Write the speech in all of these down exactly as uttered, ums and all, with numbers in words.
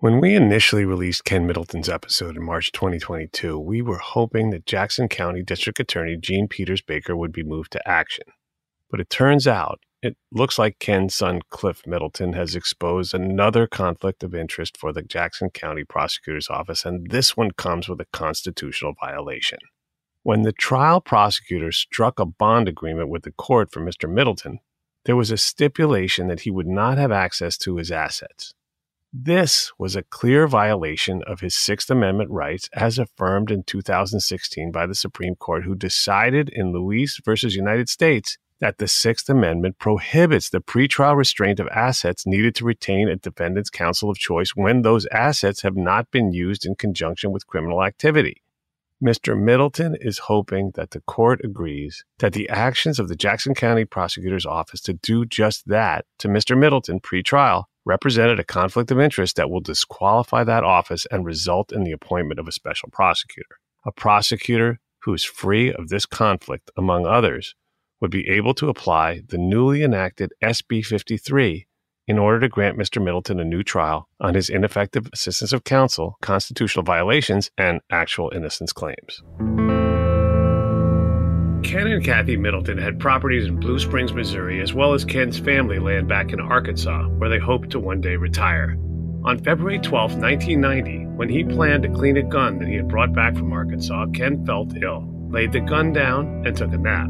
When we initially released Ken Middleton's episode in March twenty twenty-two, we were hoping that Jackson County District Attorney Jean Peters Baker would be moved to action. But it turns out, it looks like Ken's son Cliff Middleton has exposed another conflict of interest for the Jackson County Prosecutor's Office, and this one comes with a constitutional violation. When the trial prosecutor struck a bond agreement with the court for Mister Middleton, there was a stipulation that he would not have access to his assets. This was a clear violation of his Sixth Amendment rights as affirmed in two thousand sixteen by the Supreme Court, who decided in Luis v. United States that the Sixth Amendment prohibits the pretrial restraint of assets needed to retain a defendant's counsel of choice when those assets have not been used in conjunction with criminal activity. Mister Middleton is hoping that the court agrees that the actions of the Jackson County Prosecutor's Office to do just that to Mister Middleton pretrial represented a conflict of interest that will disqualify that office and result in the appointment of a special prosecutor. A prosecutor who is free of this conflict, among others, would be able to apply the newly enacted S B fifty-three in order to grant Mister Middleton a new trial on his ineffective assistance of counsel, constitutional violations, and actual innocence claims. Ken and Kathy Middleton had properties in Blue Springs, Missouri, as well as Ken's family land back in Arkansas, where they hoped to one day retire. On February twelfth, nineteen ninety, when he planned to clean a gun that he had brought back from Arkansas, Ken felt ill, laid the gun down, and took a nap.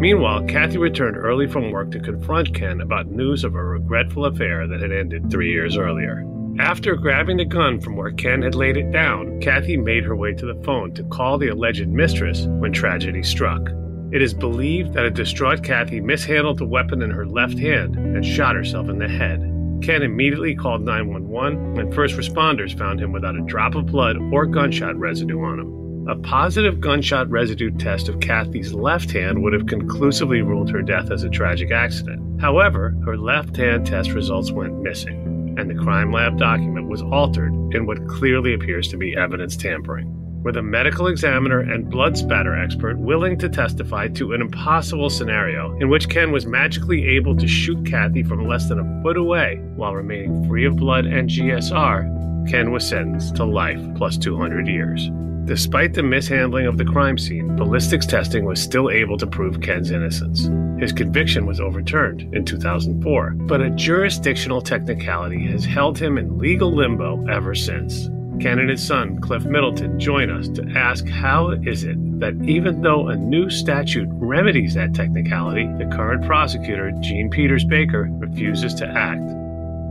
Meanwhile, Kathy returned early from work to confront Ken about news of a regretful affair that had ended three years earlier. After grabbing the gun from where Ken had laid it down, Kathy made her way to the phone to call the alleged mistress when tragedy struck. It is believed that a distraught Kathy mishandled the weapon in her left hand and shot herself in the head. Ken immediately called nine one one, and first responders found him without a drop of blood or gunshot residue on him. A positive gunshot residue test of Kathy's left hand would have conclusively ruled her death as a tragic accident. However, her left hand test results went missing, and the crime lab document was altered in what clearly appears to be evidence tampering, with a medical examiner and blood spatter expert willing to testify to an impossible scenario in which Ken was magically able to shoot Kathy from less than a foot away while remaining free of blood and G S R. Ken was sentenced to life plus two hundred years. Despite the mishandling of the crime scene, ballistics testing was still able to prove Ken's innocence. His conviction was overturned in two thousand four, but a jurisdictional technicality has held him in legal limbo ever since. Ken and his son, Cliff Middleton, join us to ask how is it that even though a new statute remedies that technicality, the current prosecutor, Jean Peters Baker, refuses to act.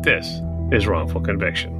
This is Wrongful Conviction.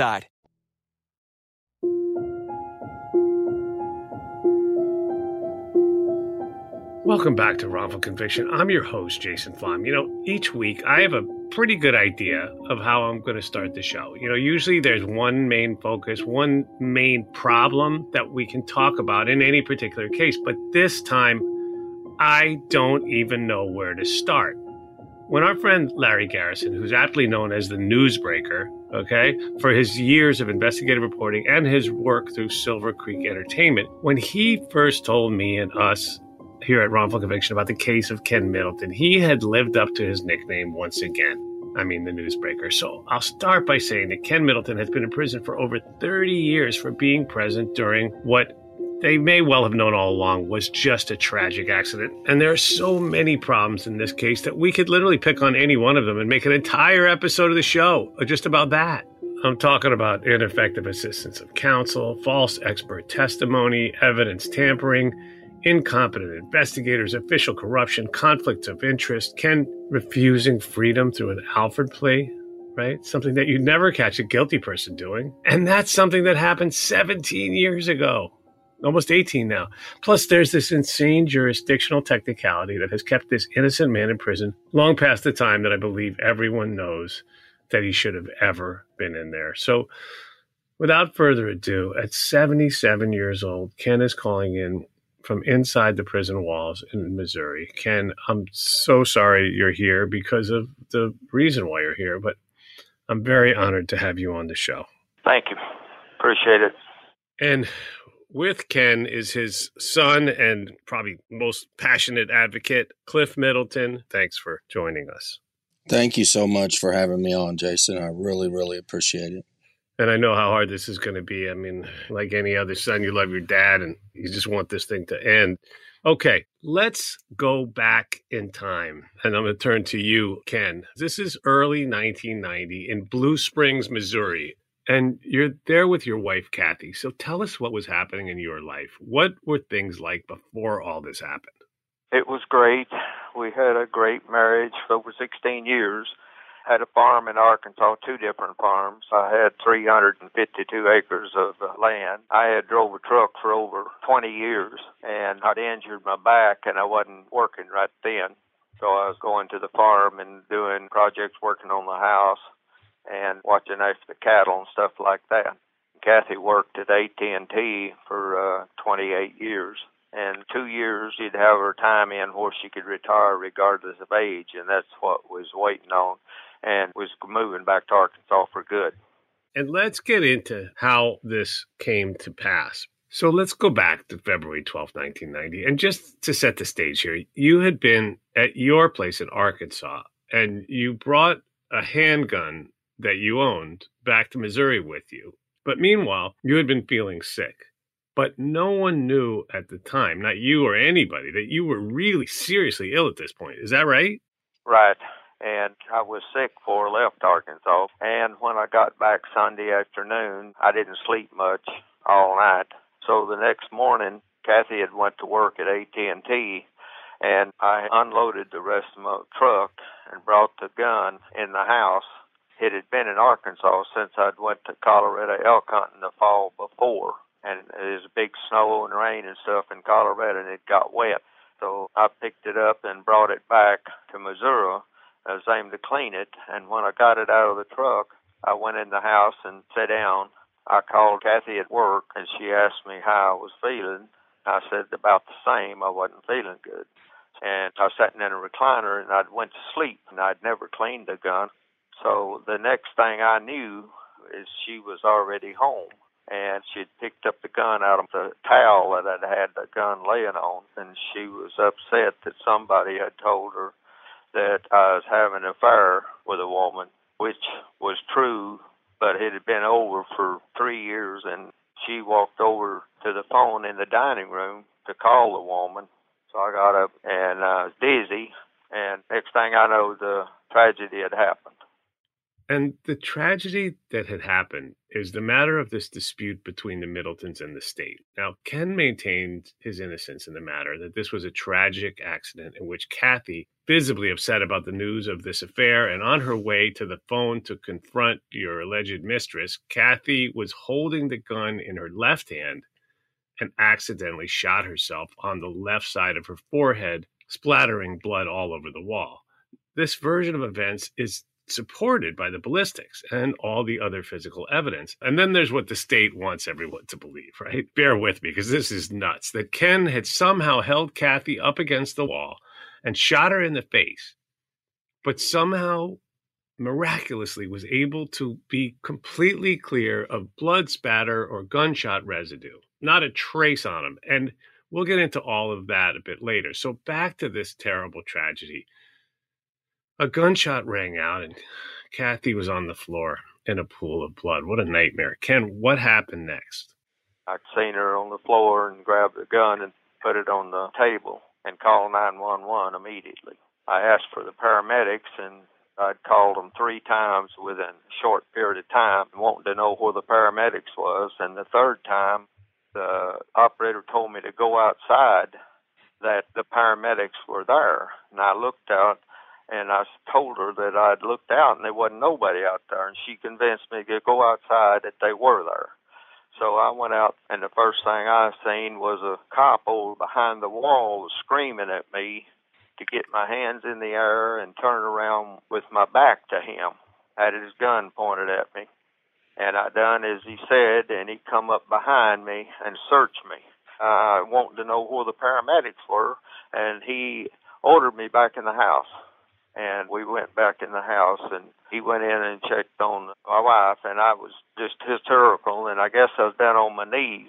Welcome back to Wrongful Conviction. I'm your host, Jason Flom. You know, each week I have a pretty good idea of how I'm going to start the show. You know, usually there's one main focus, one main problem that we can talk about in any particular case. But this time, I don't even know where to start. When our friend Larry Garrison, who's aptly known as the Newsbreaker, okay, for his years of investigative reporting and his work through Silver Creek Entertainment, when he first told me and us here at Wrongful Conviction about the case of Ken Middleton, he had lived up to his nickname once again. I mean, the Newsbreaker. So I'll start by saying that Ken Middleton has been in prison for over thirty years for being present during what they may well have known all along was just a tragic accident. And there are so many problems in this case that we could literally pick on any one of them and make an entire episode of the show just about that. I'm talking about ineffective assistance of counsel, false expert testimony, evidence tampering, incompetent investigators, official corruption, conflicts of interest, Ken refusing freedom through an Alford plea. Right? Something that you'd never catch a guilty person doing. And that's something that happened seventeen years ago. Almost eighteen now. Plus, there's this insane jurisdictional technicality that has kept this innocent man in prison long past the time that I believe everyone knows that he should have ever been in there. So without further ado, at seventy-seven years old, Ken is calling in from inside the prison walls in Missouri. Ken, I'm so sorry you're here because of the reason why you're here, but I'm very honored to have you on the show. Thank you. Appreciate it. And with Ken is his son and probably most passionate advocate, Cliff Middleton. Thanks for joining us. Thank you so much for having me on, Jason. I really, really appreciate it. And I know how hard this is going to be. I mean, like any other son, you love your dad and you just want this thing to end. Okay, let's go back in time. And I'm going to turn to you, Ken. This is early nineteen ninety in Blue Springs, Missouri. And you're there with your wife, Kathy. So tell us what was happening in your life. What were things like before all this happened? It was great. We had a great marriage for over sixteen years. Had a farm in Arkansas, two different farms. I had three hundred fifty-two acres of land. I had drove a truck for over twenty years, and I'd injured my back, and I wasn't working right then. So I was going to the farm and doing projects, working on the house, and watching after the cattle and stuff like that. Kathy worked at A T and T for uh, twenty-eight years. And two years, she'd have her time in where she could retire regardless of age, and that's what was waiting on, and was moving back to Arkansas for good. And let's get into how this came to pass. So let's go back to February twelfth, nineteen ninety. And just to set the stage here, you had been at your place in Arkansas, and you brought a handgun that you owned back to Missouri with you. But meanwhile, you had been feeling sick. But no one knew at the time, not you or anybody, that you were really seriously ill at this point. Is that right? Right. And I was sick before I left Arkansas. And when I got back Sunday afternoon, I didn't sleep much all night. So the next morning, Kathy had went to work at A T and T, and I unloaded the rest of my truck and brought the gun in the house. It had been in Arkansas since I'd went to Colorado elk hunting the fall before. And it was big snow and rain and stuff in Colorado, and it got wet. So I picked it up and brought it back to Missouri. I was aimed to clean it, and when I got it out of the truck, I went in the house and sat down. I called Kathy at work, and she asked me how I was feeling. I said about the same. I wasn't feeling good. And I was sitting in a recliner, and I went to sleep, and I'd never cleaned the gun. So the next thing I knew is she was already home. and she'd picked up the gun out of the towel that I'd had the gun laying on, and she was upset that somebody had told her that I was having an affair with a woman, which was true, but it had been over for three years, and she walked over to the phone in the dining room to call the woman. So I got up, and I was dizzy, and next thing I know, the tragedy had happened. And the tragedy that had happened is the matter of this dispute between the Middletons and the state. Now, Ken maintained his innocence in the matter, that this was a tragic accident in which Kathy, visibly upset about the news of this affair and on her way to the phone to confront your alleged mistress, Kathy was holding the gun in her left hand and accidentally shot herself on the left side of her forehead, splattering blood all over the wall. This version of events is supported by the ballistics and all the other physical evidence. And then there's what the state wants everyone to believe, right? Bear with me, because this is nuts, that Ken had somehow held Kathy up against the wall and shot her in the face, but somehow miraculously was able to be completely clear of blood spatter or gunshot residue, not a trace on him. And we'll get into all of that a bit later. So back to this terrible tragedy. A gunshot rang out and Kathy was on the floor in a pool of blood. What a nightmare. Ken, what happened next? I'd seen her on the floor and grabbed the gun and put it on the table and called nine one one immediately. I asked for the paramedics and I'd called them three times within a short period of time, wanting to know where the paramedics was. And the third time, the operator told me to go outside, that the paramedics were there. And I looked out. And I told her that I'd looked out and there wasn't nobody out there. And she convinced me to go outside that they were there. So I went out, and the first thing I seen was a cop over behind the wall screaming at me to get my hands in the air and turn around with my back to him. Had his gun pointed at me. And I done as he said, and he come up behind me and searched me. I wanted to know where the paramedics were, and he ordered me back in the house. And we went back in the house, and he went in and checked on my wife, and I was just hysterical, and I guess I was down on my knees,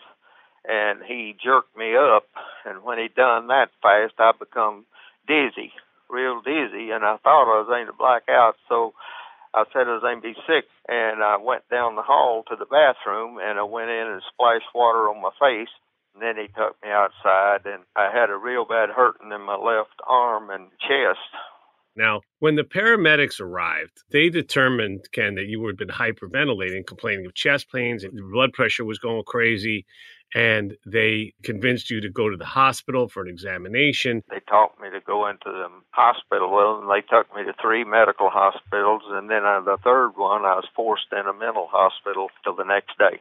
and he jerked me up, and when he done that fast, I become dizzy, real dizzy, and I thought I was going to black out, so I said I was going to be sick, and I went down the hall to the bathroom, and I went in and splashed water on my face. And then he took me outside, and I had a real bad hurting in my left arm and chest. Now, when the paramedics arrived, they determined, Ken, that you had been hyperventilating, complaining of chest pains, and your blood pressure was going crazy, and they convinced you to go to the hospital for an examination. They talked me to go into the hospital, and they took me to three medical hospitals, and then on the third one, I was forced in a mental hospital till the next day.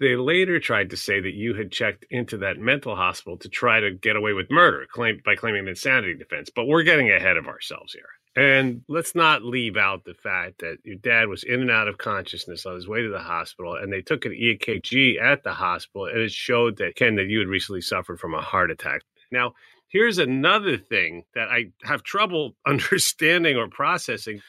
They later tried to say that you had checked into that mental hospital to try to get away with murder claim, by claiming insanity defense. But we're getting ahead of ourselves here. And let's not leave out the fact that your dad was in and out of consciousness on his way to the hospital. And they took an E K G at the hospital. And it showed that, Ken, that you had recently suffered from a heart attack. Now, here's another thing that I have trouble understanding or processing.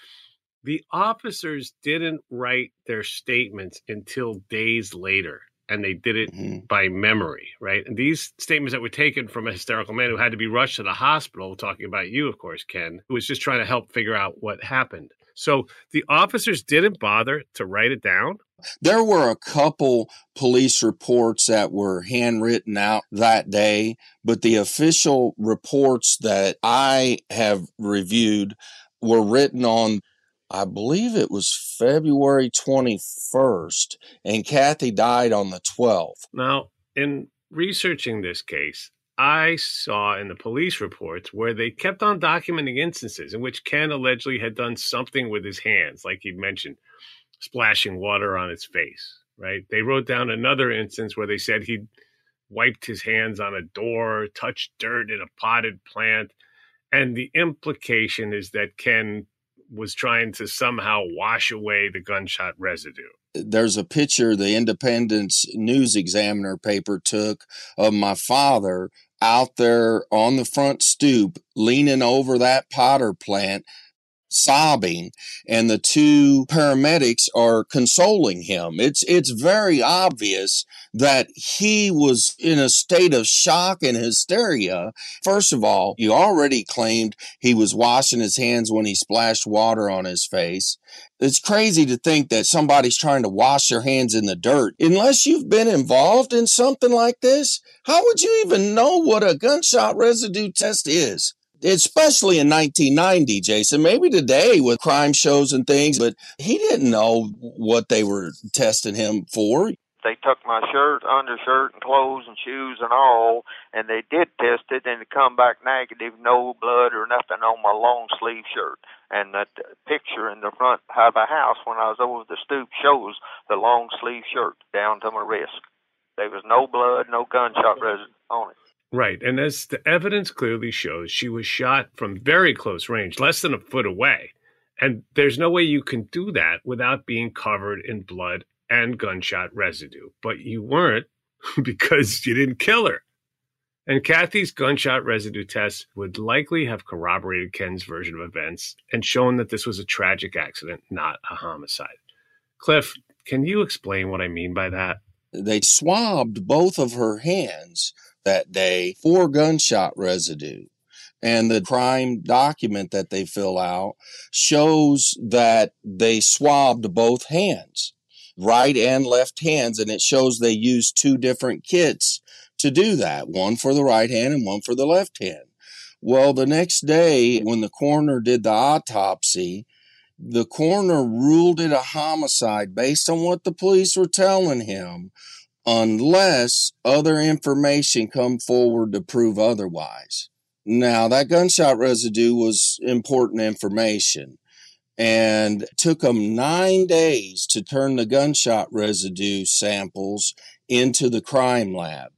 The officers didn't write their statements until days later, and they did it mm-hmm. by memory, right? And these statements that were taken from a hysterical man who had to be rushed to the hospital, talking about you, of course, Ken, who was just trying to help figure out what happened. So the officers didn't bother to write it down. There were a couple police reports that were handwritten out that day, but the official reports that I have reviewed were written on, I believe it was February twenty-first, and Kathy died on the twelfth. Now, in researching this case, I saw in the police reports where they kept on documenting instances in which Ken allegedly had done something with his hands, like he'd mentioned, splashing water on his face, right? They wrote down another instance where they said he'd wiped his hands on a door, touched dirt in a potted plant, and the implication is that Ken was trying to somehow wash away the gunshot residue. There's a picture the Independence News Examiner paper took of my father out there on the front stoop, leaning over that potter plant, sobbing, and the two paramedics are consoling him. It's it's very obvious that he was in a state of shock and hysteria. First of all, you already claimed he was washing his hands when he splashed water on his face. It's crazy to think that somebody's trying to wash their hands in the dirt. Unless you've been involved in something like this, how would you even know what a gunshot residue test is? Especially in nineteen ninety, Jason, maybe today with crime shows and things, but he didn't know what they were testing him for. They took my shirt, undershirt, and clothes and shoes and all, and they did test it, and it come back negative, no blood or nothing on my long sleeve shirt. And that picture in the front of the house when I was over the stoop shows the long sleeve shirt down to my wrist. There was no blood, no gunshot residue on it. Right. And as the evidence clearly shows, she was shot from very close range, less than a foot away. And there's no way you can do that without being covered in blood and gunshot residue. But you weren't, because you didn't kill her. And Kathy's gunshot residue test would likely have corroborated Ken's version of events and shown that this was a tragic accident, not a homicide. Cliff, can you explain what I mean by that? They swabbed both of her hands that day for gunshot residue. And the crime document that they fill out shows that they swabbed both hands, right and left hands, and it shows they used two different kits to do that, one for the right hand and one for the left hand. Well, the next day when the coroner did the autopsy, the coroner ruled it a homicide based on what the police were telling him, unless other information come forward to prove otherwise. Now, that gunshot residue was important information, and it took them nine days to turn the gunshot residue samples into the crime lab.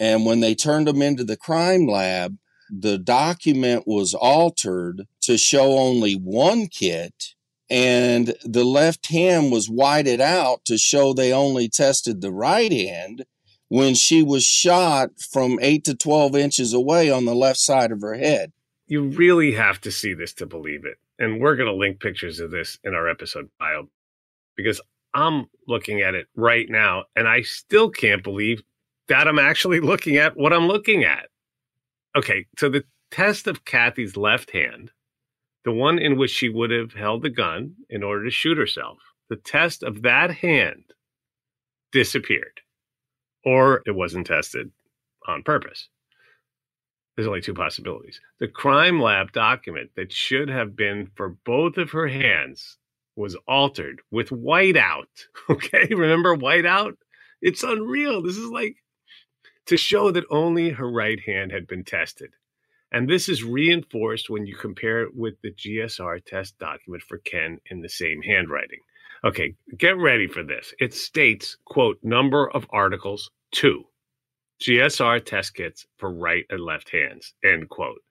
And when they turned them into the crime lab, the document was altered to show only one kit, and the left hand was whited out to show they only tested the right hand when she was shot from eight to twelve inches away on the left side of her head. You really have to see this to believe it. And we're going to link pictures of this in our episode bio, because I'm looking at it right now and I still can't believe that I'm actually looking at what I'm looking at. Okay, so the test of Kathy's left hand, the one in which she would have held the gun in order to shoot herself, the test of that hand disappeared, or it wasn't tested on purpose. There's only two possibilities. The crime lab document that should have been for both of her hands was altered with whiteout. Okay, remember whiteout? It's unreal. This is like to show that only her right hand had been tested. And this is reinforced when you compare it with the G S R test document for Ken in the same handwriting. Okay, get ready for this. It states, quote, number of articles, two. G S R test kits for right and left hands, end quote.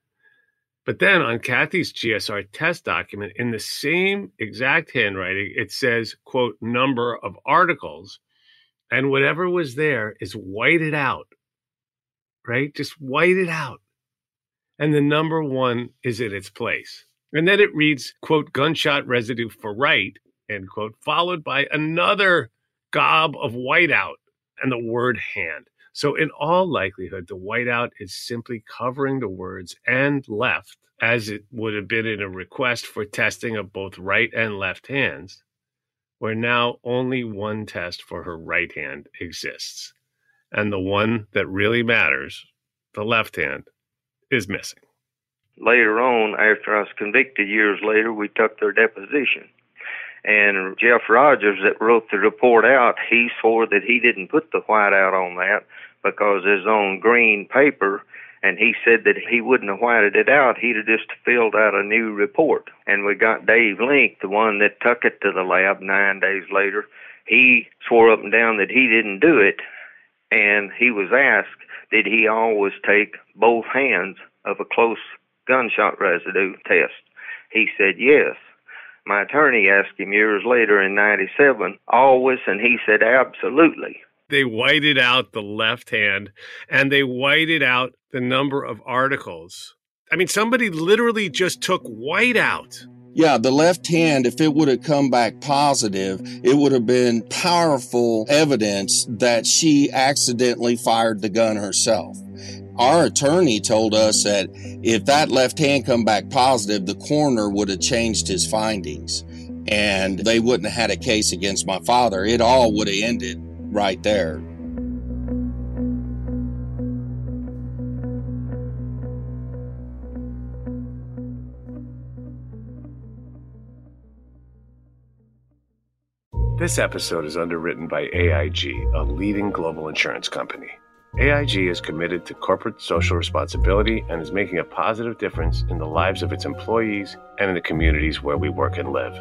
But then on Kathy's G S R test document, in the same exact handwriting, it says, quote, number of articles, and whatever was there is whited out, right? Just whited out. And the number one is in its place. And then it reads, quote, gunshot residue for right, end quote, followed by another gob of whiteout and the word hand. So in all likelihood, the whiteout is simply covering the words and left, as it would have been in a request for testing of both right and left hands, where now only one test for her right hand exists. And the one that really matters, the left hand, is missing. Later on, after I was convicted years later, we took their deposition. And Jeff Rogers, that wrote the report out, he swore that he didn't put the white out on that because it's on green paper, and he said that he wouldn't have whited it out. He'd have just filled out a new report. And we got Dave Link, the one that took it to the lab nine days later. He swore up and down that he didn't do it, and he was asked, did he always take both hands of a close gunshot residue test? He said yes. My attorney asked him years later in ninety-seven, always, and he said absolutely. They whited out the left hand, and they whited out the number of articles. I mean, somebody literally just took white out Yeah, the left hand, if it would have come back positive, it would have been powerful evidence that she accidentally fired the gun herself. Our attorney told us that if that left hand come back positive, the coroner would have changed his findings and they wouldn't have had a case against my father. It all would have ended right there. This episode is underwritten by A I G, a leading global insurance company. A I G is committed to corporate social responsibility and is making a positive difference in the lives of its employees and in the communities where we work and live.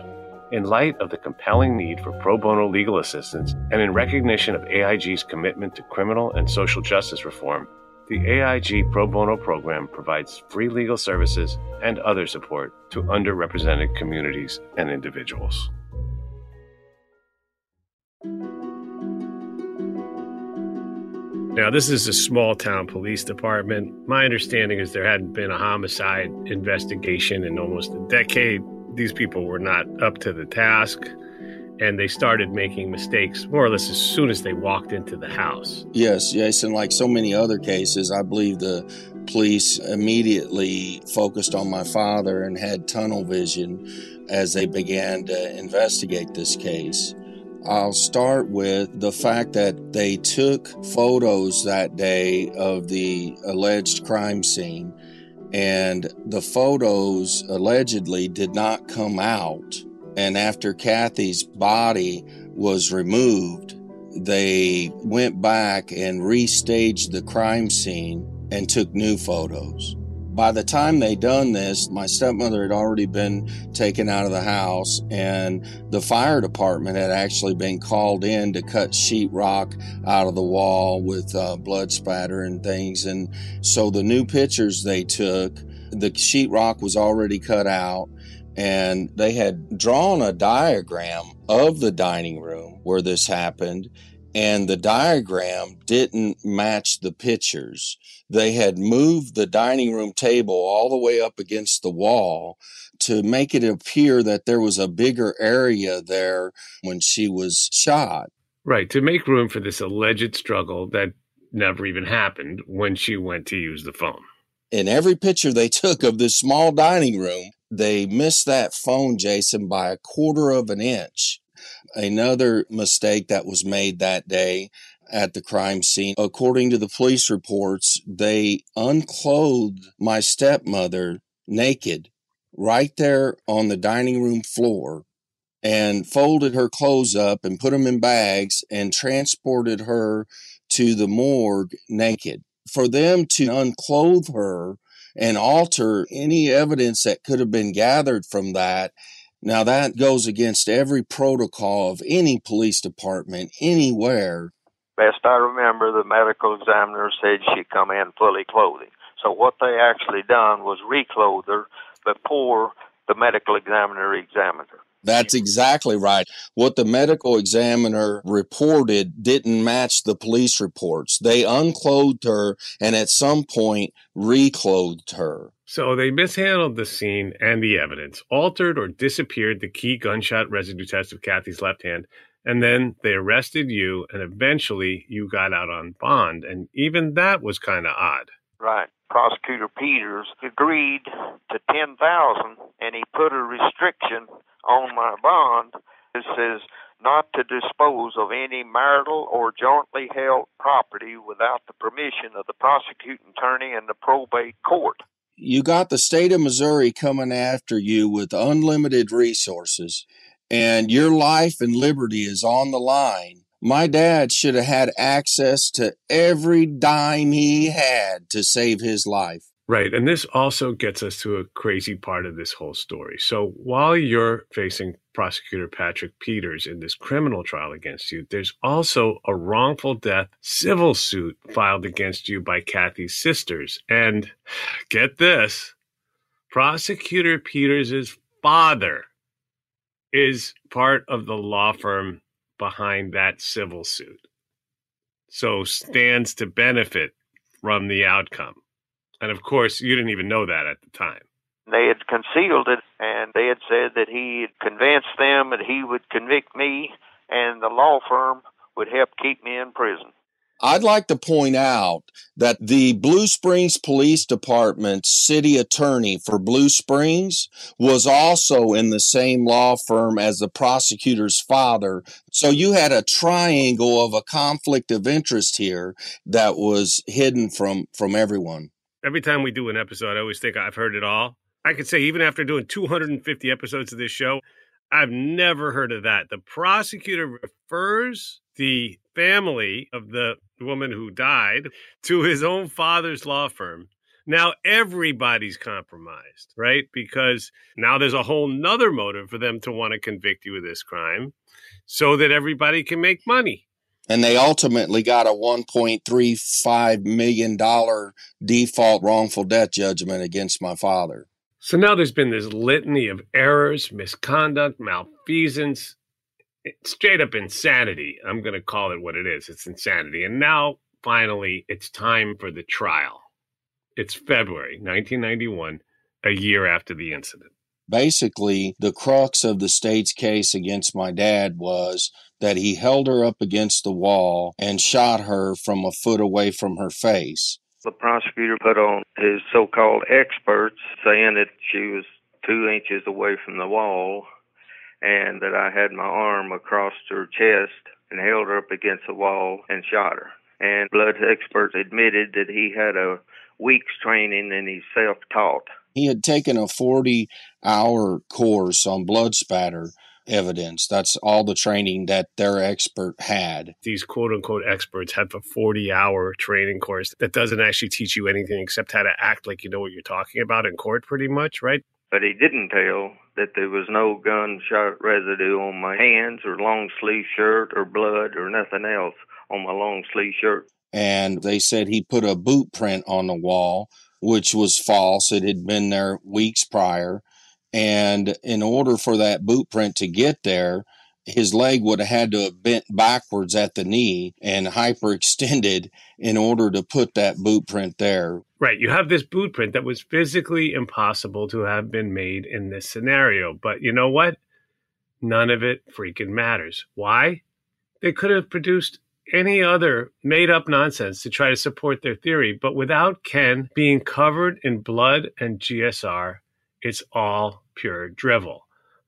In light of the compelling need for pro bono legal assistance and in recognition of A I G's commitment to criminal and social justice reform, the A I G Pro Bono program provides free legal services and other support to underrepresented communities and individuals. Now, this is a small-town police department. My understanding is there hadn't been a homicide investigation in almost a decade. These people were not up to the task, and they started making mistakes more or less as soon as they walked into the house. Yes, Jason, like so many other cases, I believe the police immediately focused on my father and had tunnel vision as they began to investigate this case. I'll start with the fact that they took photos that day of the alleged crime scene, and the photos allegedly did not come out. And after Kathy's body was removed, they went back and restaged the crime scene and took new photos. By the time they done this, my stepmother had already been taken out of the house, and the fire department had actually been called in to cut sheetrock out of the wall with uh, blood spatter and things. And so the new pictures they took, the sheetrock was already cut out, and they had drawn a diagram of the dining room where this happened, and the diagram didn't match the pictures. They had moved the dining room table all the way up against the wall to make it appear that there was a bigger area there when she was shot. Right, to make room for this alleged struggle that never even happened when she went to use the phone. In every picture they took of this small dining room, they missed that phone, Jason, by a quarter of an inch. Another mistake that was made that day at the crime scene, according to the police reports, they unclothed my stepmother naked right there on the dining room floor and folded her clothes up and put them in bags and transported her to the morgue naked. For them to unclothe her and alter any evidence that could have been gathered from that, now that goes against every protocol of any police department anywhere. Best I remember, the medical examiner said she come in fully clothed. So what they actually done was reclothe her before the medical examiner examined her. That's exactly right. What the medical examiner reported didn't match the police reports. They unclothed her and at some point reclothed her. So they mishandled the scene and the evidence, altered or disappeared the key gunshot residue test of Kathy's left hand, and then they arrested you, and eventually you got out on bond. And even that was kind of odd. Right. Prosecutor Peters agreed to ten thousand dollars, and he put a restriction on my bond. It says not to dispose of any marital or jointly held property without the permission of the prosecuting attorney and the probate court. You got the state of Missouri coming after you with unlimited resources, and your life and liberty is on the line. My dad should have had access to every dime he had to save his life. Right, and this also gets us to a crazy part of this whole story. So while you're facing Prosecutor Patrick Peters in this criminal trial against you, there's also a wrongful death civil suit filed against you by Kathy's sisters. And get this, Prosecutor Peters' father is part of the law firm behind that civil suit, so stands to benefit from the outcome. And of course, you didn't even know that at the time. They had concealed it, and and they had said that he had convinced them that he would convict me and the law firm would help keep me in prison. I'd like to point out that the Blue Springs Police Department's city attorney for Blue Springs was also in the same law firm as the prosecutor's father. So you had a triangle of a conflict of interest here that was hidden from, from everyone. Every time we do an episode, I always think I've heard it all. I could say even after doing two hundred fifty episodes of this show, I've never heard of that. The prosecutor refers the family of the woman who died to his own father's law firm. Now everybody's compromised, right? Because now there's a whole nother motive for them to want to convict you of this crime so that everybody can make money. And they ultimately got a one point three five million dollars default wrongful death judgment against my father. So now there's been this litany of errors, misconduct, malfeasance, straight up insanity. I'm going to call it what it is. It's insanity. And now, finally, it's time for the trial. It's February nineteen ninety-one, a year after the incident. Basically, the crux of the state's case against my dad was that he held her up against the wall and shot her from a foot away from her face. The prosecutor put on his so-called experts saying that she was two inches away from the wall and that I had my arm across her chest and held her up against the wall and shot her. And blood experts admitted that he had a week's training and he's self-taught. He had taken a forty-hour course on blood spatter evidence. That's all the training that their expert had. These quote-unquote experts have a forty-hour training course that doesn't actually teach you anything except how to act like you know what you're talking about in court pretty much, right? But he didn't tell that there was no gunshot residue on my hands or long-sleeve shirt or blood or nothing else on my long-sleeve shirt. And they said he put a boot print on the wall, which was false. It had been there weeks prior. And in order for that boot print to get there, his leg would have had to have bent backwards at the knee and hyperextended in order to put that boot print there. Right. You have this boot print that was physically impossible to have been made in this scenario. But you know what? None of it freaking matters. Why? They could have produced any other made-up nonsense to try to support their theory. But without Ken being covered in blood and G S R, it's all pure drivel.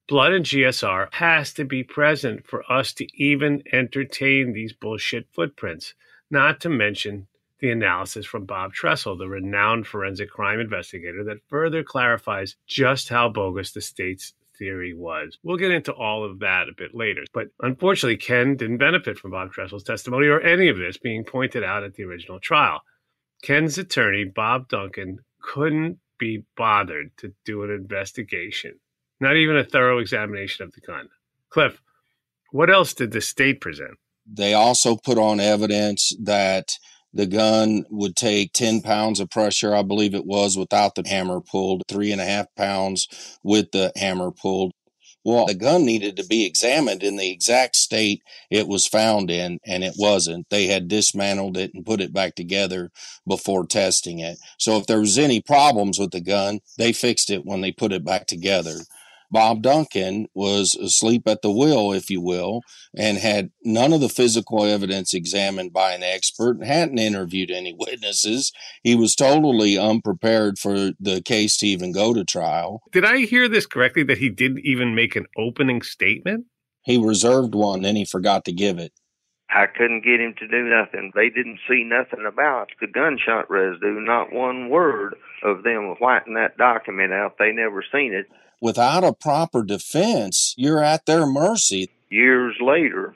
Blood and G S R has to be present for us to even entertain these bullshit footprints, not to mention the analysis from Bob Tressel, the renowned forensic crime investigator, that further clarifies just how bogus the state's theory was. We'll get into all of that a bit later. But unfortunately, Ken didn't benefit from Bob Tressel's testimony or any of this being pointed out at the original trial. Ken's attorney, Bob Duncan, couldn't be bothered to do an investigation, not even a thorough examination of the gun. Cliff, what else did the state present? They also put on evidence that the gun would take ten pounds of pressure, I believe it was, without the hammer pulled, three and a half pounds with the hammer pulled. Well, the gun needed to be examined in the exact state it was found in, and it wasn't. They had dismantled it and put it back together before testing it. So if there was any problems with the gun, they fixed it when they put it back together. Bob Duncan was asleep at the wheel, if you will, and had none of the physical evidence examined by an expert and hadn't interviewed any witnesses. He was totally unprepared for the case to even go to trial. Did I hear this correctly, that he didn't even make an opening statement? He reserved one, and he forgot to give it. I couldn't get him to do nothing. They didn't see nothing about the gunshot residue, not one word of them whiting that document out. They never seen it. Without a proper defense, you're at their mercy. Years later,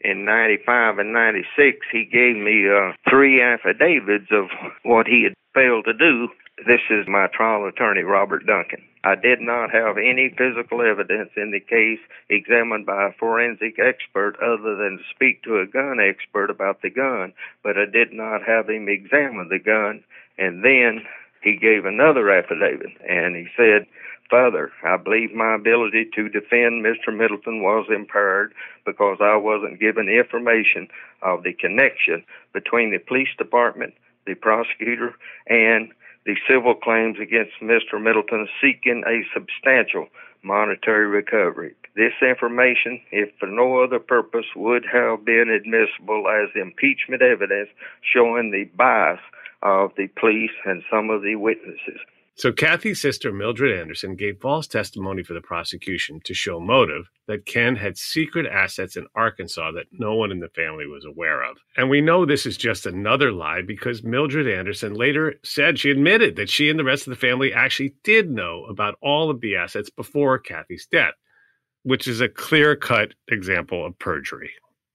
in ninety-five and ninety-six, he gave me uh, three affidavits of what he had failed to do. This is my trial attorney, Robert Duncan. I did not have any physical evidence in the case examined by a forensic expert other than to speak to a gun expert about the gun, but I did not have him examine the gun. And then he gave another affidavit, and he said, "Further, I believe my ability to defend Mister Middleton was impaired because I wasn't given information of the connection between the police department, the prosecutor, and the civil claims against Mister Middleton seeking a substantial monetary recovery. This information, if for no other purpose, would have been admissible as impeachment evidence showing the bias of the police and some of the witnesses. So Kathy's sister, Mildred Anderson, gave false testimony for the prosecution to show motive that Ken had secret assets in Arkansas that no one in the family was aware of. And we know this is just another lie because Mildred Anderson later said she admitted that she and the rest of the family actually did know about all of the assets before Kathy's death, which is a clear-cut example of perjury.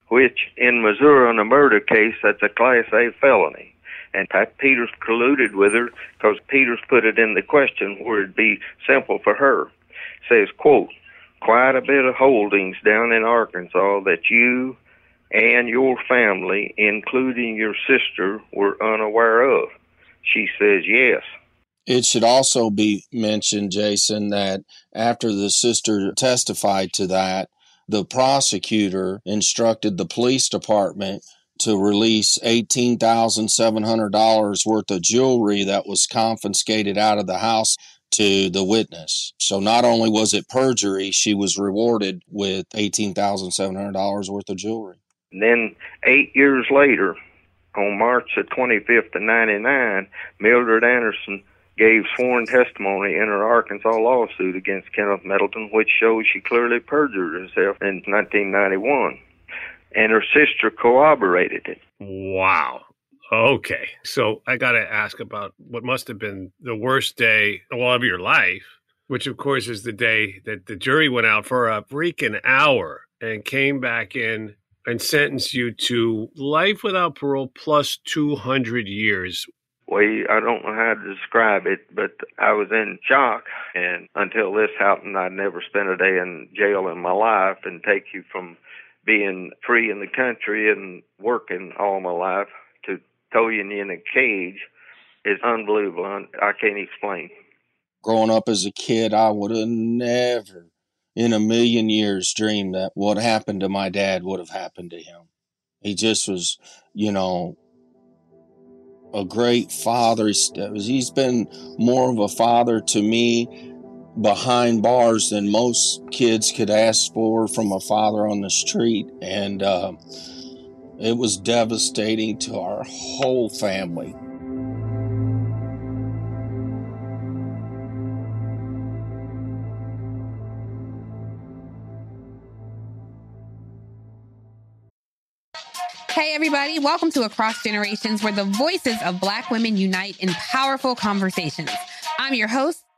Which, in Missouri, in a murder case, that's a Class A felony. And Pat Peters colluded with her because Peters put it in the question where it'd be simple for her. Says, quote, quite a bit of holdings down in Arkansas that you and your family, including your sister, were unaware of. She says yes. It should also be mentioned, Jason, that after the sister testified to that, the prosecutor instructed the police department to release eighteen thousand seven hundred dollars worth of jewelry that was confiscated out of the house to the witness. So not only was it perjury, she was rewarded with eighteen thousand seven hundred dollars worth of jewelry. And then eight years later, on March the twenty-fifth of ninety-nine, Mildred Anderson gave sworn testimony in her Arkansas lawsuit against Kenneth Middleton, which shows she clearly perjured herself in nineteen ninety-one. And her sister corroborated it. Wow. Okay. So I got to ask about what must have been the worst day of all of your life, which, of course, is the day that the jury went out for a freaking hour and came back in and sentenced you to life without parole plus two hundred years. Well, I don't know how to describe it, but I was in shock. And until this happened, I'd never spent a day in jail in my life, and take you from being free in the country and working all my life to towing in a cage is unbelievable. I can't explain. Growing up as a kid, I would have never in a million years dreamed that what happened to my dad would have happened to him. He just was, you know, a great father. He's been more of a father to me behind bars than most kids could ask for from a father on the street. And uh, it was devastating to our whole family. Hey, everybody. Welcome to Across Generations, where the voices of Black women unite in powerful conversations. I'm your host,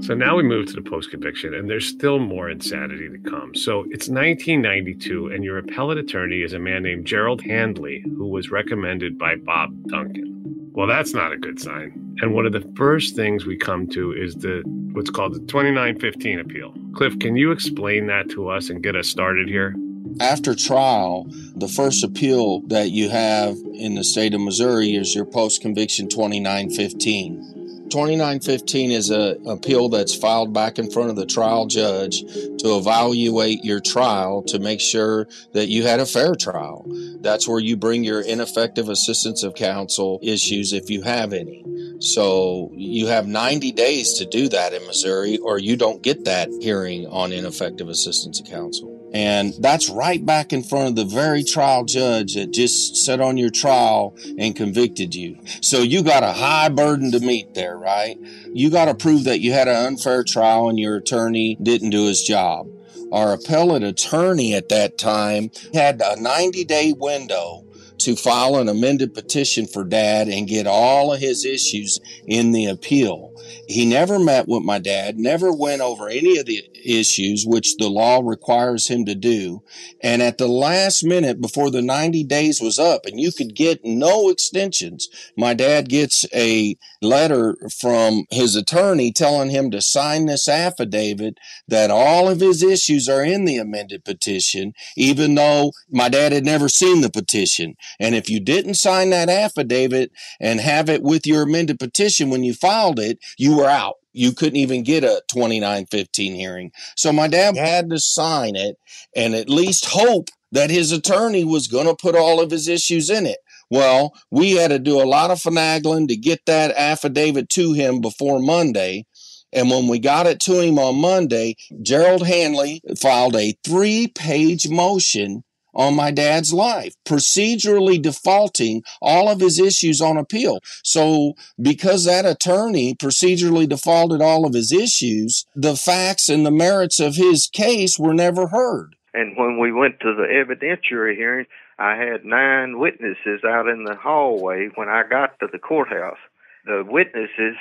So now we move to the post-conviction, and there's still more insanity to come. So it's nineteen ninety-two, and your appellate attorney is a man named Gerald Handley, who was recommended by Bob Duncan. Well, that's not a good sign. And one of the first things we come to is the what's called the twenty-nine fifteen appeal. Cliff, can you explain that to us and get us started here? After trial, the first appeal that you have in the state of Missouri is your post-conviction twenty-nine fifteen. twenty-nine fifteen is an appeal that's filed back in front of the trial judge to evaluate your trial to make sure that you had a fair trial. That's where you bring your ineffective assistance of counsel issues if you have any. So you have ninety days to do that in Missouri, or you don't get that hearing on ineffective assistance of counsel. And that's right back in front of the very trial judge that just sat on your trial and convicted you. So you got a high burden to meet there, right? You got to prove that you had an unfair trial and your attorney didn't do his job. Our appellate attorney at that time had a ninety-day window to file an amended petition for dad and get all of his issues in the appeal. He never met with my dad, never went over any of the issues, which the law requires him to do. And at the last minute before the ninety days was up, and you could get no extensions, my dad gets a letter from his attorney telling him to sign this affidavit that all of his issues are in the amended petition, even though my dad had never seen the petition. And if you didn't sign that affidavit and have it with your amended petition when you filed it, you were out. You couldn't even get a twenty-nine fifteen hearing. So my dad had to sign it and at least hope that his attorney was going to put all of his issues in it. Well, we had to do a lot of finagling to get that affidavit to him before Monday. And when we got it to him on Monday, Gerald Handley filed a three-page motion on my dad's life, procedurally defaulting all of his issues on appeal. So because that attorney procedurally defaulted all of his issues, the facts and the merits of his case were never heard. And when we went to the evidentiary hearing, I had nine witnesses out in the hallway when I got to the courthouse. The witnesses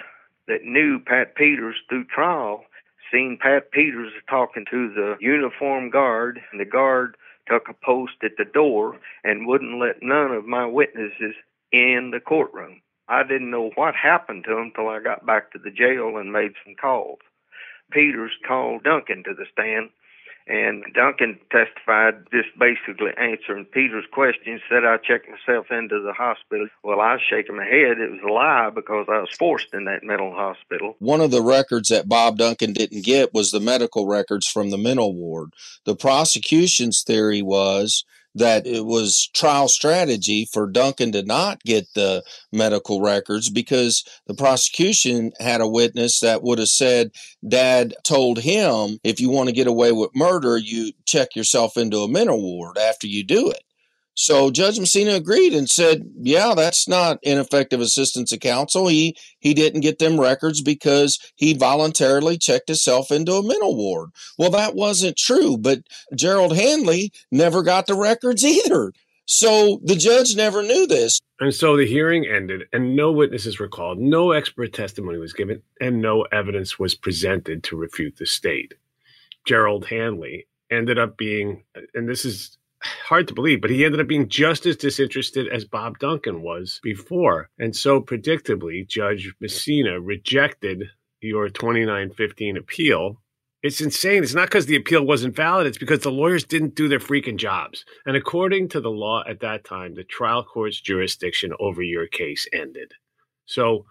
that knew Pat Peters through trial seen Pat Peters talking to the uniformed guard, and the guard took a post at the door and wouldn't let none of my witnesses in the courtroom. I didn't know what happened to them till I got back to the jail and made some calls. Peters called Duncan to the stand, and Duncan testified, just basically answering Peters' questions, said I checked myself into the hospital. Well, I was shaking my head. It was a lie because I was forced in that mental hospital. One of the records that Bob Duncan didn't get was the medical records from the mental ward. The prosecution's theory was that it was trial strategy for Duncan to not get the medical records because the prosecution had a witness that would have said, Dad told him, if you want to get away with murder, you check yourself into a mental ward after you do it. So Judge Messina agreed and said, yeah, that's not ineffective assistance of counsel. He he didn't get them records because he voluntarily checked himself into a mental ward. Well, that wasn't true, but Gerald Handley never got the records either. So the judge never knew this. And so the hearing ended and no witnesses were called, no expert testimony was given, and no evidence was presented to refute the state. Gerald Handley ended up being, and this is hard to believe, but he ended up being just as disinterested as Bob Duncan was before. And so predictably, Judge Messina rejected your twenty-nine fifteen appeal. It's insane. It's not because the appeal wasn't valid. It's because the lawyers didn't do their freaking jobs. And according to the law at that time, the trial court's jurisdiction over your case ended. So,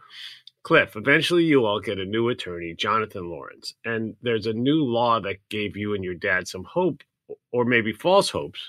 Cliff, eventually you all get a new attorney, Jonathan Lawrence, and there's a new law that gave you and your dad some hope, or maybe false hopes,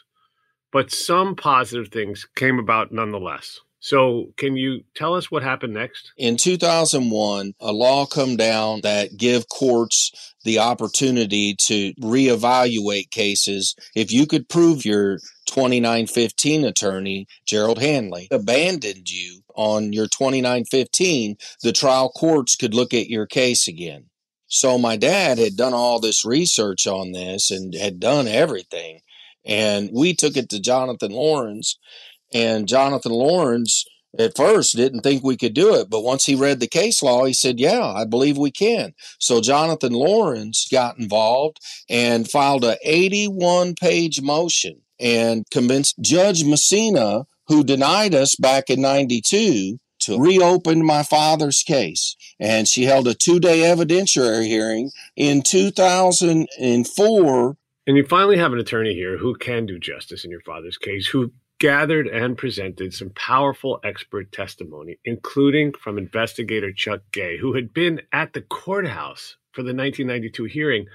but some positive things came about nonetheless. So can you tell us what happened next? In two thousand one, a law come down that give courts the opportunity to reevaluate cases if you could prove your twenty-nine fifteen attorney, Gerald Handley, abandoned you on your twenty-nine fifteen, the trial courts could look at your case again. So my dad had done all this research on this and had done everything. And we took it to Jonathan Lawrence. And Jonathan Lawrence at first didn't think we could do it. But once he read the case law, he said, yeah, I believe we can. So Jonathan Lawrence got involved and filed an eighty-one page motion and convinced Judge Messina, who denied us back in ninety-two, to reopen my father's case. And she held a two-day evidentiary hearing in two thousand four. And you finally have an attorney here who can do justice in your father's case, who gathered and presented some powerful expert testimony, including from investigator Chuck Gay, who had been at the courthouse for the nineteen ninety-two hearing,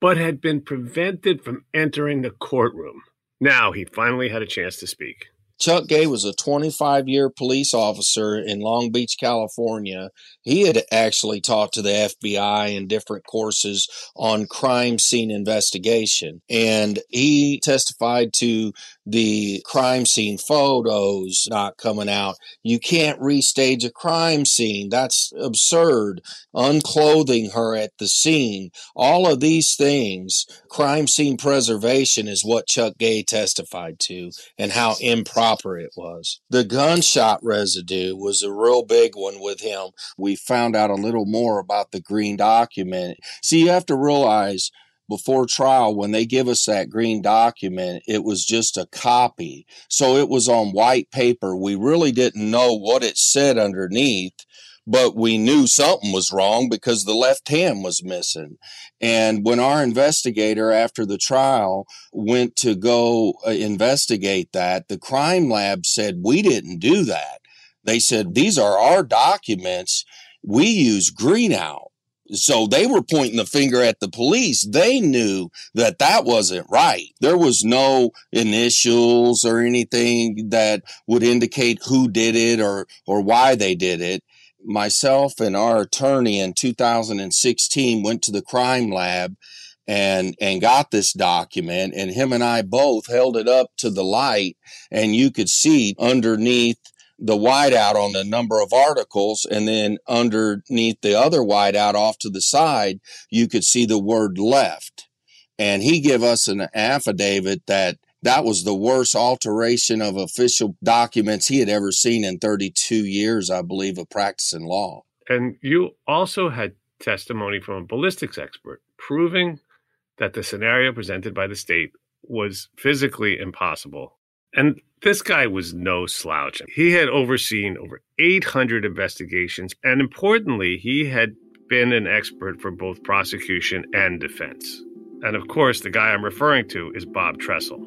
but had been prevented from entering the courtroom. Now he finally had a chance to speak. Chuck Gay was a twenty-five year police officer in Long Beach, California. He had actually taught to the F B I in different courses on crime scene investigation. And he testified to the crime scene photos not coming out. You can't restage a crime scene. That's absurd. Unclothing her at the scene. All of these things, crime scene preservation is what Chuck Gay testified to and how improper it was. The gunshot residue was a real big one with him. We found out a little more about the green document. See, you have to realize before trial, when they give us that green document, it was just a copy. So it was on white paper. We really didn't know what it said underneath, but we knew something was wrong because the left hand was missing. And when our investigator after the trial went to go investigate that, the crime lab said, we didn't do that. They said, these are our documents. We use Greenout. So they were pointing the finger at the police. They knew that that wasn't right. There was no initials or anything that would indicate who did it or, or why they did it. Myself and our attorney in two thousand sixteen went to the crime lab and and got this document, and him and I both held it up to the light, and you could see underneath the whiteout on the number of articles, and then underneath the other whiteout off to the side, you could see the word left. And he gave us an affidavit that that was the worst alteration of official documents he had ever seen in thirty-two years, I believe, of practicing law. And you also had testimony from a ballistics expert proving that the scenario presented by the state was physically impossible. And this guy was no slouch. He had overseen over eight hundred investigations, and importantly, he had been an expert for both prosecution and defense. And of course, the guy I'm referring to is Bob Tressel.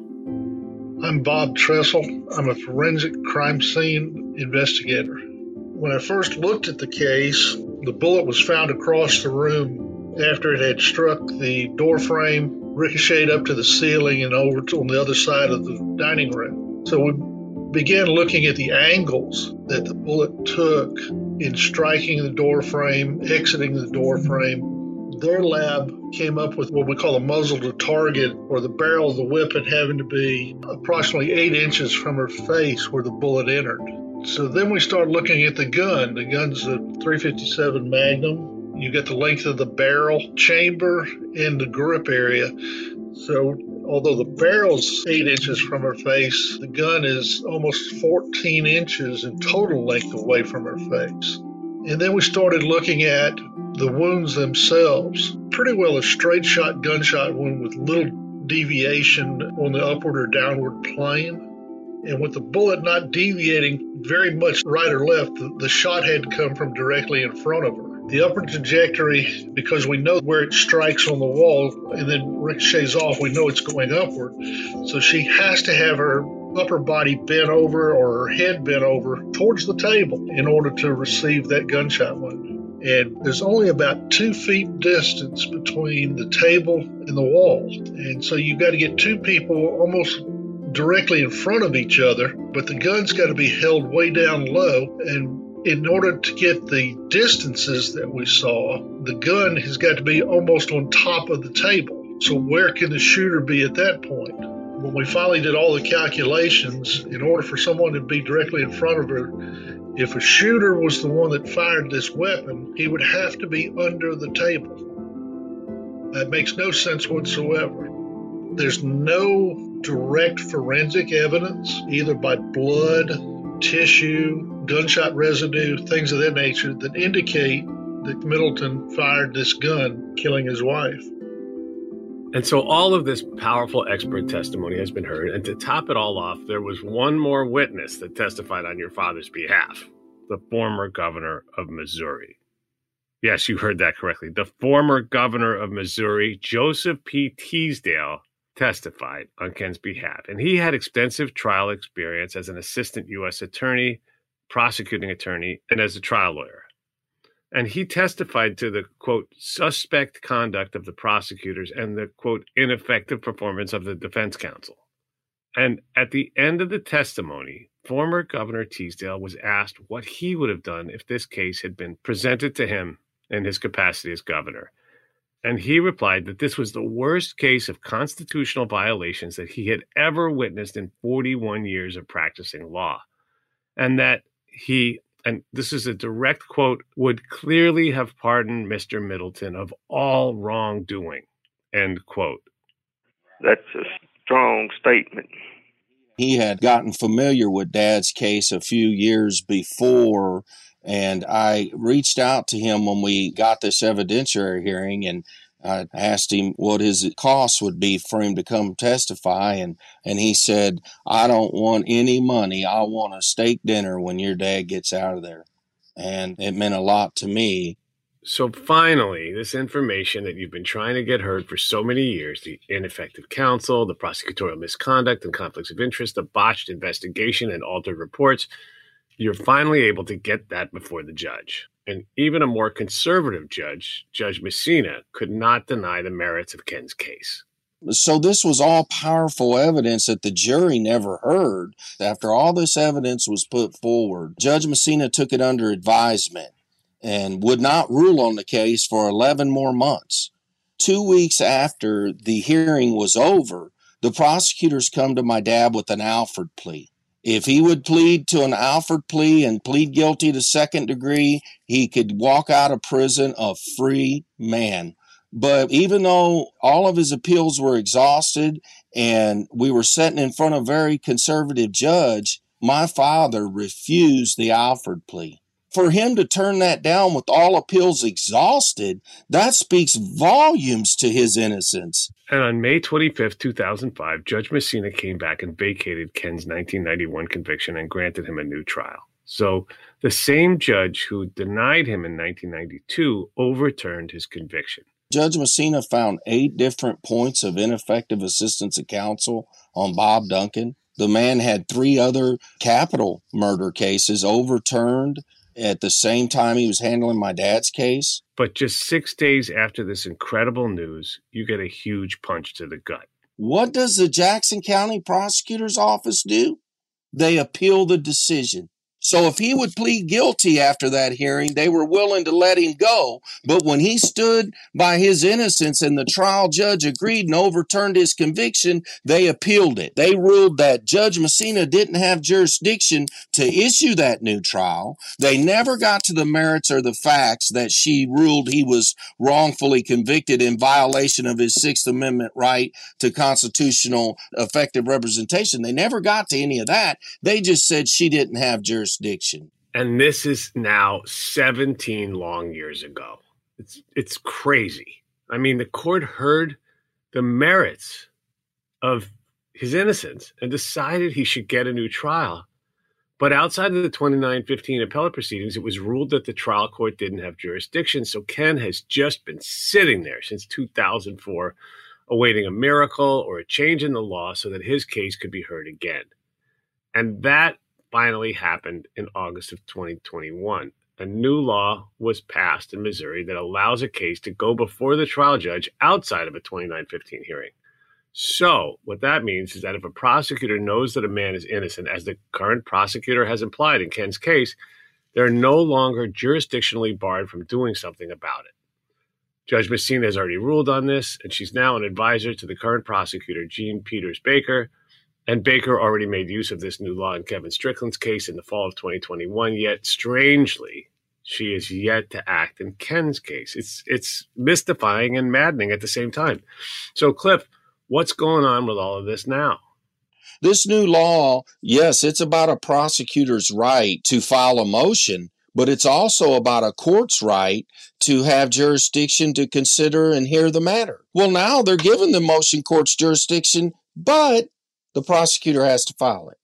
I'm Bob Tressel. I'm a forensic crime scene investigator. When I first looked at the case, the bullet was found across the room after it had struck the doorframe, ricocheted up to the ceiling and over on the other side of the dining room. So we began looking at the angles that the bullet took in striking the doorframe, exiting the doorframe. Their lab came up with what we call a muzzle to target, or the barrel of the weapon having to be approximately eight inches from her face where the bullet entered. So then we started looking at the gun. The gun's a three fifty-seven Magnum. You get the length of the barrel, chamber, and the grip area. So although the barrel's eight inches from her face, the gun is almost fourteen inches in total length away from her face. And then we started looking at the wounds themselves. Pretty well a straight shot gunshot wound with little deviation on the upward or downward plane. And with the bullet not deviating very much right or left, the shot had come from directly in front of her. The upward trajectory, because we know where it strikes on the wall and then ricochets off, we know it's going upward. So she has to have her upper body bent over or her head bent over towards the table in order to receive that gunshot wound. And there's only about two feet distance between the table and the wall. And so you've got to get two people almost directly in front of each other, but the gun's got to be held way down low. And in order to get the distances that we saw, the gun has got to be almost on top of the table. So where can the shooter be at that point? When we finally did all the calculations, in order for someone to be directly in front of her, if a shooter was the one that fired this weapon, he would have to be under the table. That makes no sense whatsoever. There's no direct forensic evidence, either by blood, tissue, gunshot residue, things of that nature, that indicate that Middleton fired this gun, killing his wife. And so all of this powerful expert testimony has been heard. And to top it all off, there was one more witness that testified on your father's behalf, the former governor of Missouri. Yes, you heard that correctly. The former governor of Missouri, Joseph P. Teasdale, testified on Ken's behalf. And he had extensive trial experience as an assistant U S attorney, prosecuting attorney, and as a trial lawyer. And he testified to the, quote, suspect conduct of the prosecutors and the, quote, ineffective performance of the defense counsel. And at the end of the testimony, former Governor Teasdale was asked what he would have done if this case had been presented to him in his capacity as governor. And he replied that this was the worst case of constitutional violations that he had ever witnessed in forty-one years of practicing law, and that he, and this is a direct quote, would clearly have pardoned Mister Middleton of all wrongdoing, end quote. That's a strong statement. He had gotten familiar with Dad's case a few years before, and I reached out to him when we got this evidentiary hearing, and I asked him what his costs would be for him to come testify, and, and he said, I don't want any money. I want a steak dinner when your dad gets out of there. And it meant a lot to me. So finally, this information that you've been trying to get heard for so many years, the ineffective counsel, the prosecutorial misconduct and conflicts of interest, the botched investigation and altered reports, you're finally able to get that before the judge. And even a more conservative judge, Judge Messina, could not deny the merits of Ken's case. So this was all powerful evidence that the jury never heard. After all this evidence was put forward, Judge Messina took it under advisement and would not rule on the case for eleven more months. Two weeks after the hearing was over, the prosecutors come to my dad with an Alford plea. If he would plead to an Alford plea and plead guilty to second degree, he could walk out of prison a free man. But even though all of his appeals were exhausted and we were sitting in front of a very conservative judge, my father refused the Alford plea. For him to turn that down with all appeals exhausted, that speaks volumes to his innocence. And on May twenty-fifth, two thousand five, Judge Messina came back and vacated Ken's nineteen ninety-one conviction and granted him a new trial. So the same judge who denied him in nineteen ninety-two overturned his conviction. Judge Messina found eight different points of ineffective assistance of counsel on Bob Duncan. The man had three other capital murder cases overturned at the same time he was handling my dad's case. But just six days after this incredible news, you get a huge punch to the gut. What does the Jackson County Prosecutor's Office do? They appeal the decision. So if he would plead guilty after that hearing, they were willing to let him go. But when he stood by his innocence and the trial judge agreed and overturned his conviction, they appealed it. They ruled that Judge Messina didn't have jurisdiction to issue that new trial. They never got to the merits or the facts that she ruled he was wrongfully convicted in violation of his Sixth Amendment right to constitutional effective representation. They never got to any of that. They just said she didn't have jurisdiction. And this is now seventeen long years ago. It's it's crazy. I mean, the court heard the merits of his innocence and decided he should get a new trial. But outside of the twenty-nine fifteen appellate proceedings, it was ruled that the trial court didn't have jurisdiction. So Ken has just been sitting there since two thousand four, awaiting a miracle or a change in the law so that his case could be heard again. And that finally happened in August of twenty twenty-one. A new law was passed in Missouri that allows a case to go before the trial judge outside of a twenty-nine fifteen hearing. So what that means is that if a prosecutor knows that a man is innocent, as the current prosecutor has implied in Ken's case, they're no longer jurisdictionally barred from doing something about it. Judge Messina has already ruled on this, and she's now an advisor to the current prosecutor, Jean Peters Baker, and Baker already made use of this new law in Kevin Strickland's case in the fall of twenty twenty-one, yet strangely, she is yet to act in Ken's case. It's it's mystifying and maddening at the same time. So, Cliff, what's going on with all of this now? This new law, yes, it's about a prosecutor's right to file a motion, but it's also about a court's right to have jurisdiction to consider and hear the matter. Well, now they're giving the motion court's jurisdiction, but the prosecutor has to file it.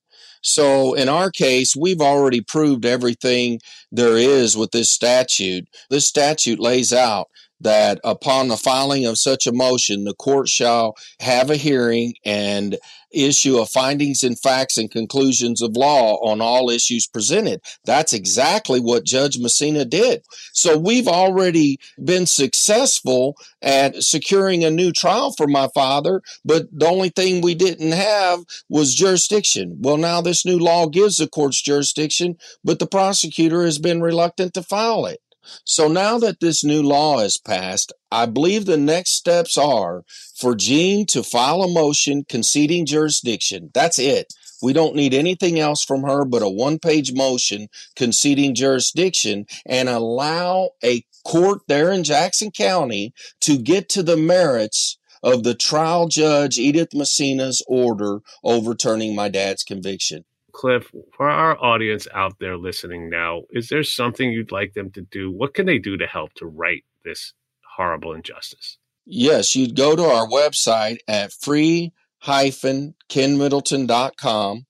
So in our case, we've already proved everything there is with this statute. This statute lays out that upon the filing of such a motion, the court shall have a hearing and issue of findings and facts and conclusions of law on all issues presented. That's exactly what Judge Messina did. So we've already been successful at securing a new trial for my father, but the only thing we didn't have was jurisdiction. Well, now this new law gives the courts jurisdiction, but the prosecutor has been reluctant to file it. So now that this new law is passed, I believe the next steps are for Jean to file a motion conceding jurisdiction. That's it. We don't need anything else from her but a one-page motion conceding jurisdiction and allow a court there in Jackson County to get to the merits of the trial judge Edith Messina's order overturning my dad's conviction. Cliff, for our audience out there listening now, is there something you'd like them to do? What can they do to help to right this horrible injustice? Yes, you'd go to our website at free dash ken middleton dot com.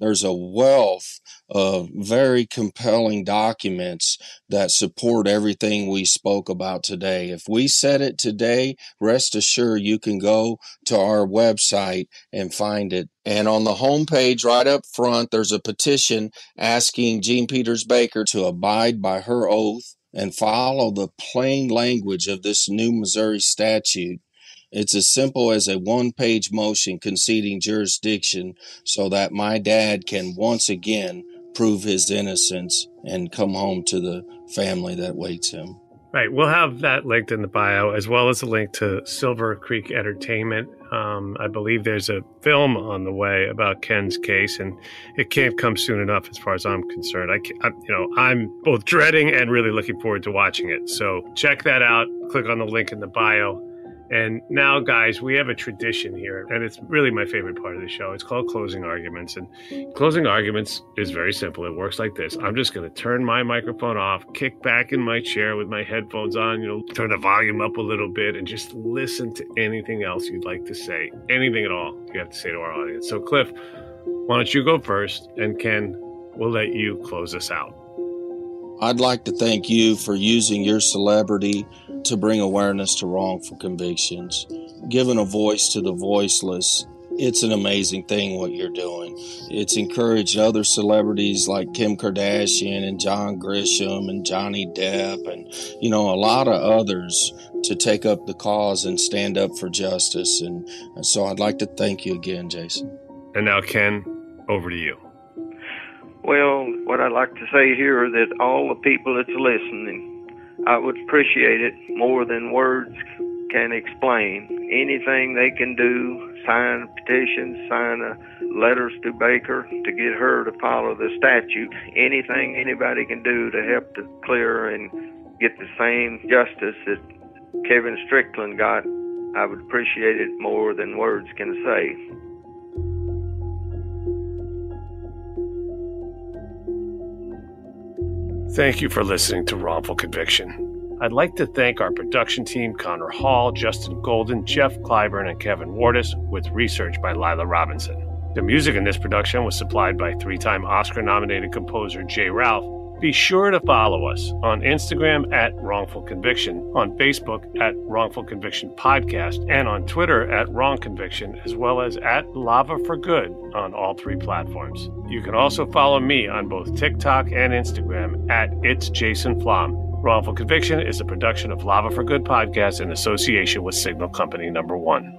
There's a wealth of very compelling documents that support everything we spoke about today. If we said it today, rest assured you can go to our website and find it. And on the homepage right up front, there's a petition asking Jean Peters Baker to abide by her oath and follow the plain language of this new Missouri statute. It's as simple as a one-page motion conceding jurisdiction so that my dad can once again prove his innocence and come home to the family that waits him. Right. We'll have that linked in the bio, as well as a link to Silver Creek Entertainment. Um, I believe there's a film on the way about Ken's case, and it can't come soon enough as far as I'm concerned. I, I, you know, I'm both dreading and really looking forward to watching it. So check that out. Click on the link in the bio. And now, guys, we have a tradition here, and it's really my favorite part of the show. It's called Closing Arguments, and Closing Arguments is very simple. It works like this. I'm just going to turn my microphone off, kick back in my chair with my headphones on, you know, turn the volume up a little bit, and just listen to anything else you'd like to say, anything at all you have to say to our audience. So, Cliff, why don't you go first, and Ken, we'll let you close us out. I'd like to thank you for using your celebrity to bring awareness to wrongful convictions, giving a voice to the voiceless. It's an amazing thing what you're doing. It's encouraged other celebrities like Kim Kardashian and John Grisham and Johnny Depp and, you know, a lot of others to take up the cause and stand up for justice. And so I'd like to thank you again, Jason. And now, Ken, over to you. Well, what I'd like to say here is that all the people that's listening, I would appreciate it more than words can explain. Anything they can do, sign petitions, sign a letters to Baker to get her to follow the statute. Anything anybody can do to help to clear and get the same justice that Kevin Strickland got, I would appreciate it more than words can say. Thank you for listening to Wrongful Conviction. I'd like to thank our production team, Connor Hall, Justin Golden, Jeff Clyburn, and Kevin Wardis, with research by Lila Robinson. The music in this production was supplied by three-time Oscar-nominated composer Jay Ralph. Be sure to follow us on Instagram at Wrongful Conviction, on Facebook at Wrongful Conviction Podcast, and on Twitter at Wrong Conviction, as well as at Lava for Good on all three platforms. You can also follow me on both TikTok and Instagram at It's Jason Flom. Wrongful Conviction is a production of Lava for Good Podcast in association with Signal Company Number One.